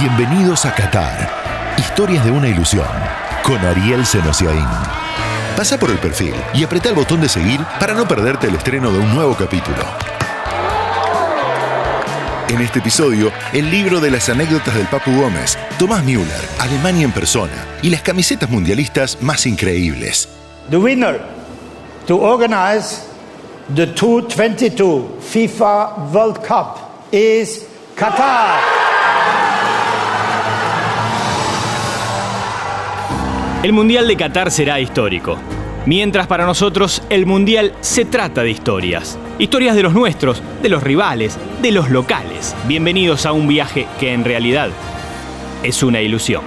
Bienvenidos a Qatar, historias de una ilusión, con Ariel Senosiaín. Pasa por el perfil y apretá el botón de seguir para no perderte el estreno de un nuevo capítulo. En este episodio, el libro de las anécdotas del Papu Gómez, Thomas Müller, Alemania en persona y las camisetas mundialistas más increíbles. The winner to organize the 2022 FIFA World Cup is Qatar. El Mundial de Qatar será histórico. Mientras para nosotros, el Mundial se trata de historias. Historias de los nuestros, de los rivales, de los locales. Bienvenidos a un viaje que en realidad es una ilusión.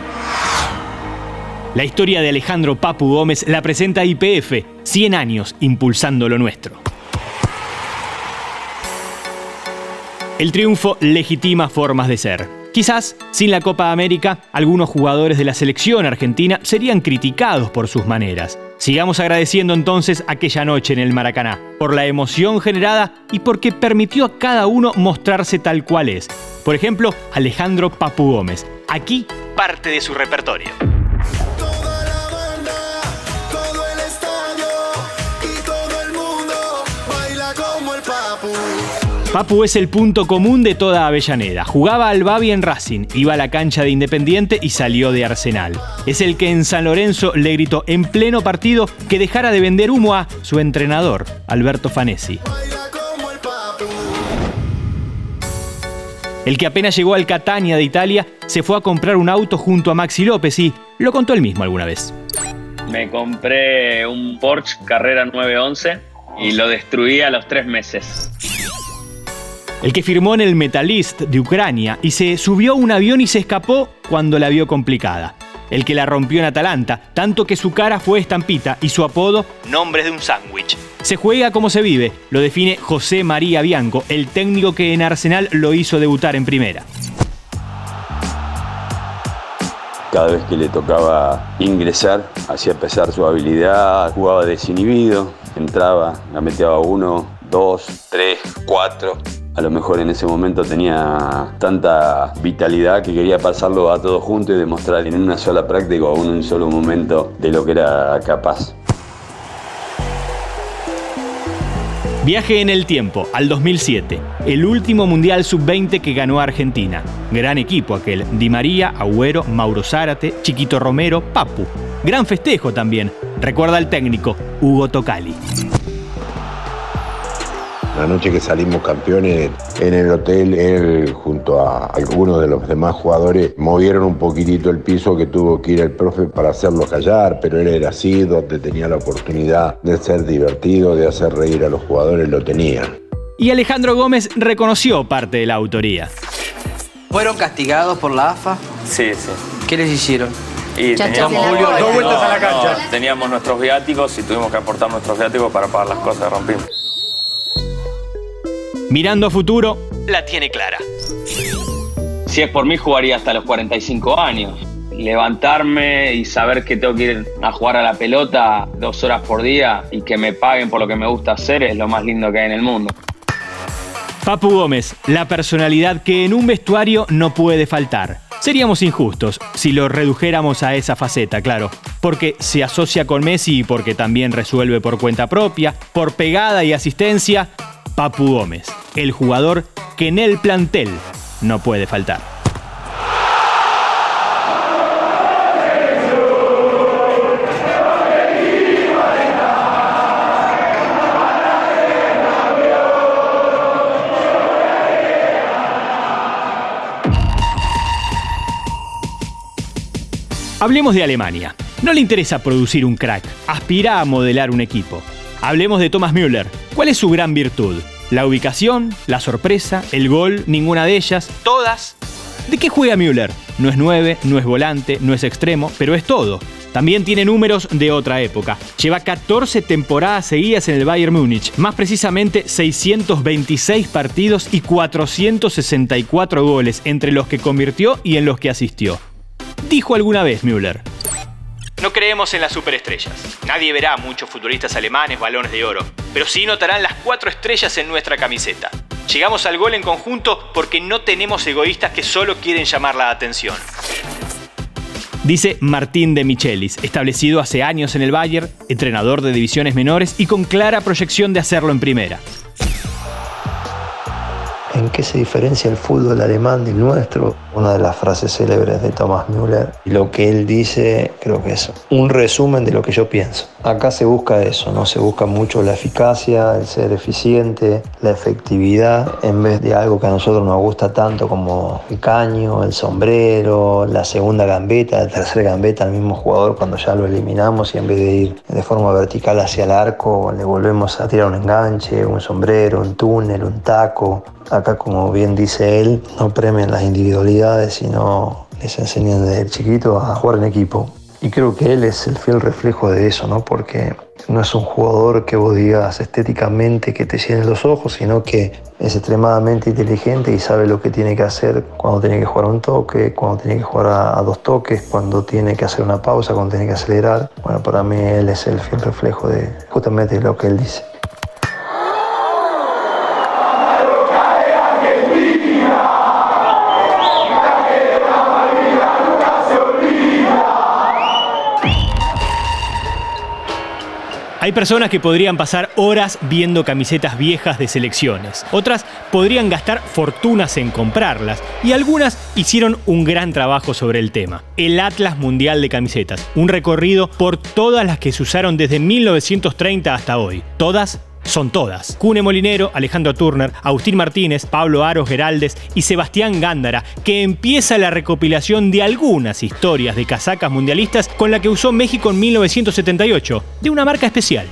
La historia de Alejandro Papu Gómez la presenta YPF, 100 años impulsando lo nuestro. El triunfo legitima formas de ser. Quizás, sin la Copa América, algunos jugadores de la selección argentina serían criticados por sus maneras. Sigamos agradeciendo entonces aquella noche en el Maracaná, por la emoción generada y porque permitió a cada uno mostrarse tal cual es. Por ejemplo, Alejandro Papu Gómez. Aquí parte de su repertorio. Papu es el punto común de toda Avellaneda. Jugaba al Babi en Racing, iba a la cancha de Independiente y salió de Arsenal. Es el que en San Lorenzo le gritó en pleno partido que dejara de vender humo a su entrenador, Alberto Fanesi. El que apenas llegó al Catania de Italia se fue a comprar un auto junto a Maxi López y lo contó él mismo alguna vez. Me compré un Porsche Carrera 911 y lo destruí a los 3 meses. El que firmó en el Metalist de Ucrania y se subió a un avión y se escapó cuando la vio complicada. El que la rompió en Atalanta, tanto que su cara fue estampita y su apodo, nombres de un sándwich. Se juega como se vive, lo define José María Bianco, el técnico que en Arsenal lo hizo debutar en primera. Cada vez que le tocaba ingresar, hacía pesar su habilidad, jugaba desinhibido, entraba, la metía a 1, 2, 3, 4... A lo mejor en ese momento tenía tanta vitalidad que quería pasarlo a todos juntos y demostrar en una sola práctica o en un solo momento de lo que era capaz. Viaje en el tiempo, al 2007, el último Mundial Sub-20 que ganó Argentina. Gran equipo aquel, Di María, Agüero, Mauro Zárate, Chiquito Romero, Papu. Gran festejo también, recuerda el técnico, Hugo Tocalli. La noche que salimos campeones, en el hotel, él junto a algunos de los demás jugadores movieron un poquitito el piso que tuvo que ir el profe para hacerlo callar, pero él era así, donde tenía la oportunidad de ser divertido, de hacer reír a los jugadores, lo tenía. Y Alejandro Gómez reconoció parte de la autoría. ¿Fueron castigados por la AFA? Sí, sí. ¿Qué les hicieron? Y teníamos nuestros viáticos y tuvimos que aportar nuestros viáticos para pagar las cosas que rompimos. Mirando a futuro, la tiene clara. Si es por mí, jugaría hasta los 45 años. Levantarme y saber que tengo que ir a jugar a la pelota 2 horas por día y que me paguen por lo que me gusta hacer es lo más lindo que hay en el mundo. Papu Gómez, la personalidad que en un vestuario no puede faltar. Seríamos injustos si lo redujéramos a esa faceta, claro, porque se asocia con Messi y porque también resuelve por cuenta propia, por pegada y asistencia. Papu Gómez, el jugador que en el plantel no puede faltar. Hablemos de Alemania. No le interesa producir un crack, aspira a modelar un equipo. Hablemos de Thomas Müller. ¿Cuál es su gran virtud? La ubicación, la sorpresa, el gol, ninguna de ellas, todas. ¿De qué juega Müller? No es 9, no es volante, no es extremo, pero es todo. También tiene números de otra época. Lleva 14 temporadas seguidas en el Bayern Múnich, más precisamente 626 partidos y 464 goles entre los que convirtió y en los que asistió. Dijo alguna vez Müller: no creemos en las superestrellas. Nadie verá muchos futbolistas alemanes, balones de oro, pero sí notarán las 4 estrellas en nuestra camiseta. Llegamos al gol en conjunto porque no tenemos egoístas que solo quieren llamar la atención. Dice Martín de Michelis, establecido hace años en el Bayern, entrenador de divisiones menores y con clara proyección de hacerlo en primera. ¿En qué se diferencia el fútbol alemán del nuestro? Una de las frases célebres de Thomas Müller. Y lo que él dice, creo que es un resumen de lo que yo pienso. Acá se busca eso, ¿no? Se busca mucho la eficacia, el ser eficiente, la efectividad, en vez de algo que a nosotros nos gusta tanto como el caño, el sombrero, la segunda gambeta, la tercera gambeta al mismo jugador cuando ya lo eliminamos, y en vez de ir de forma vertical hacia el arco, le volvemos a tirar un enganche, un sombrero, un túnel, un taco. Acá, como bien dice él, no premian las individualidades, sino les enseñan desde chiquito a jugar en equipo. Y creo que él es el fiel reflejo de eso, ¿no? Porque no es un jugador que vos digas estéticamente que te llenen los ojos, sino que es extremadamente inteligente y sabe lo que tiene que hacer cuando tiene que jugar un toque, cuando tiene que jugar a dos toques, cuando tiene que hacer una pausa, cuando tiene que acelerar. Bueno, para mí él es el fiel reflejo de justamente lo que él dice. Hay personas que podrían pasar horas viendo camisetas viejas de selecciones, otras podrían gastar fortunas en comprarlas y algunas hicieron un gran trabajo sobre el tema. El Atlas Mundial de Camisetas, un recorrido por todas las que se usaron desde 1930 hasta hoy. Todas son todas. Cune Molinero, Alejandro Turner, Agustín Martínez, Pablo Haro Geraldes y Sebastián Gándara, que empieza la recopilación de algunas historias de casacas mundialistas con la que usó México en 1978, de una marca especial.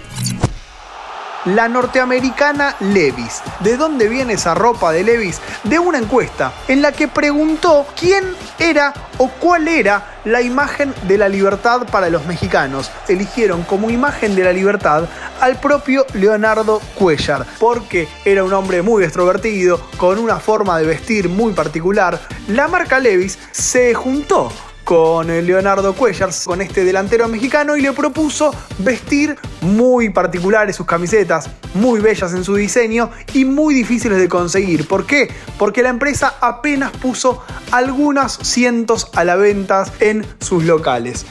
La norteamericana Levi's. ¿De dónde viene esa ropa de Levi's? De una encuesta en la que preguntó quién era o cuál era la imagen de la libertad para los mexicanos. Eligieron como imagen de la libertad al propio Leonardo Cuéllar, porque era un hombre muy extrovertido, con una forma de vestir muy particular. La marca Levi's se juntó con Leonardo Cuéllar, con este delantero mexicano, y le propuso vestir muy particulares sus camisetas, muy bellas en su diseño y muy difíciles de conseguir. ¿Por qué? Porque la empresa apenas puso algunos cientos a la venta en sus locales.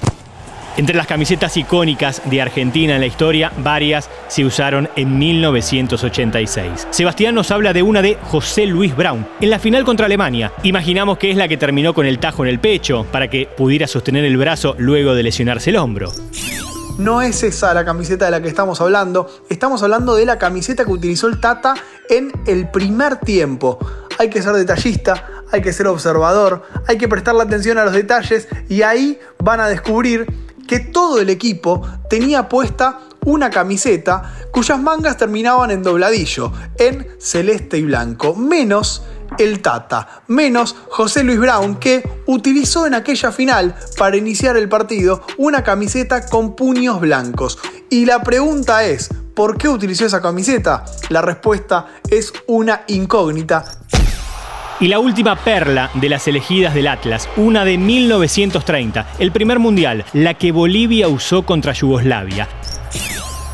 Entre las camisetas icónicas de Argentina en la historia, varias se usaron en 1986. Sebastián nos habla de una de José Luis Brown, en la final contra Alemania. Imaginamos que es la que terminó con el tajo en el pecho, para que pudiera sostener el brazo luego de lesionarse el hombro. No es esa la camiseta de la que estamos hablando de la camiseta que utilizó el Tata en el primer tiempo. Hay que ser detallista, hay que ser observador, hay que prestarle atención a los detalles, y ahí van a descubrir que todo el equipo tenía puesta una camiseta cuyas mangas terminaban en dobladillo, en celeste y blanco, menos el Tata, menos José Luis Brown, que utilizó en aquella final para iniciar el partido una camiseta con puños blancos. Y la pregunta es, ¿por qué utilizó esa camiseta? La respuesta es una incógnita. Y la última perla de las elegidas del Atlas, una de 1930, el primer mundial, la que Bolivia usó contra Yugoslavia.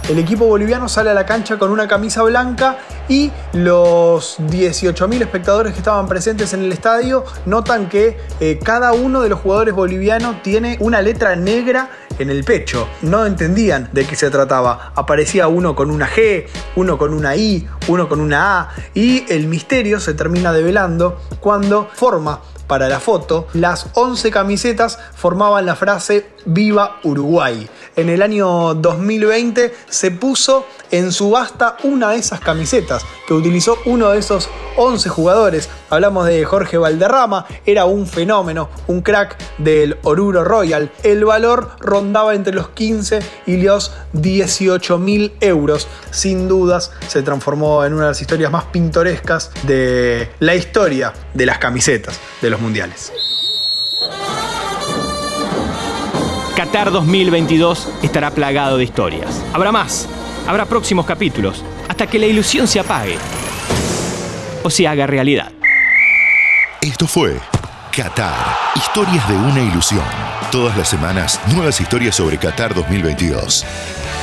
El equipo boliviano sale a la cancha con una camisa blanca y los 18.000 espectadores que estaban presentes en el estadio notan que cada uno de los jugadores bolivianos tiene una letra negra en el pecho. No entendían de qué se trataba. Aparecía uno con una G, uno con una I, uno con una A, y el misterio se termina develando cuando forma para la foto, las 11 camisetas formaban la frase Viva Uruguay. En el año 2020 se puso en subasta una de esas camisetas que utilizó uno de esos 11 jugadores. Hablamos de Jorge Valderrama, era un fenómeno, un crack del Oruro Royal. El valor rondaba entre los 15 y los 18.000 euros. Sin dudas se transformó en una de las historias más pintorescas de la historia de las camisetas de los mundiales. Qatar 2022 estará plagado de historias. Habrá más, habrá próximos capítulos, hasta que la ilusión se apague o se haga realidad. Esto fue Qatar, historias de una ilusión. Todas las semanas, nuevas historias sobre Qatar 2022.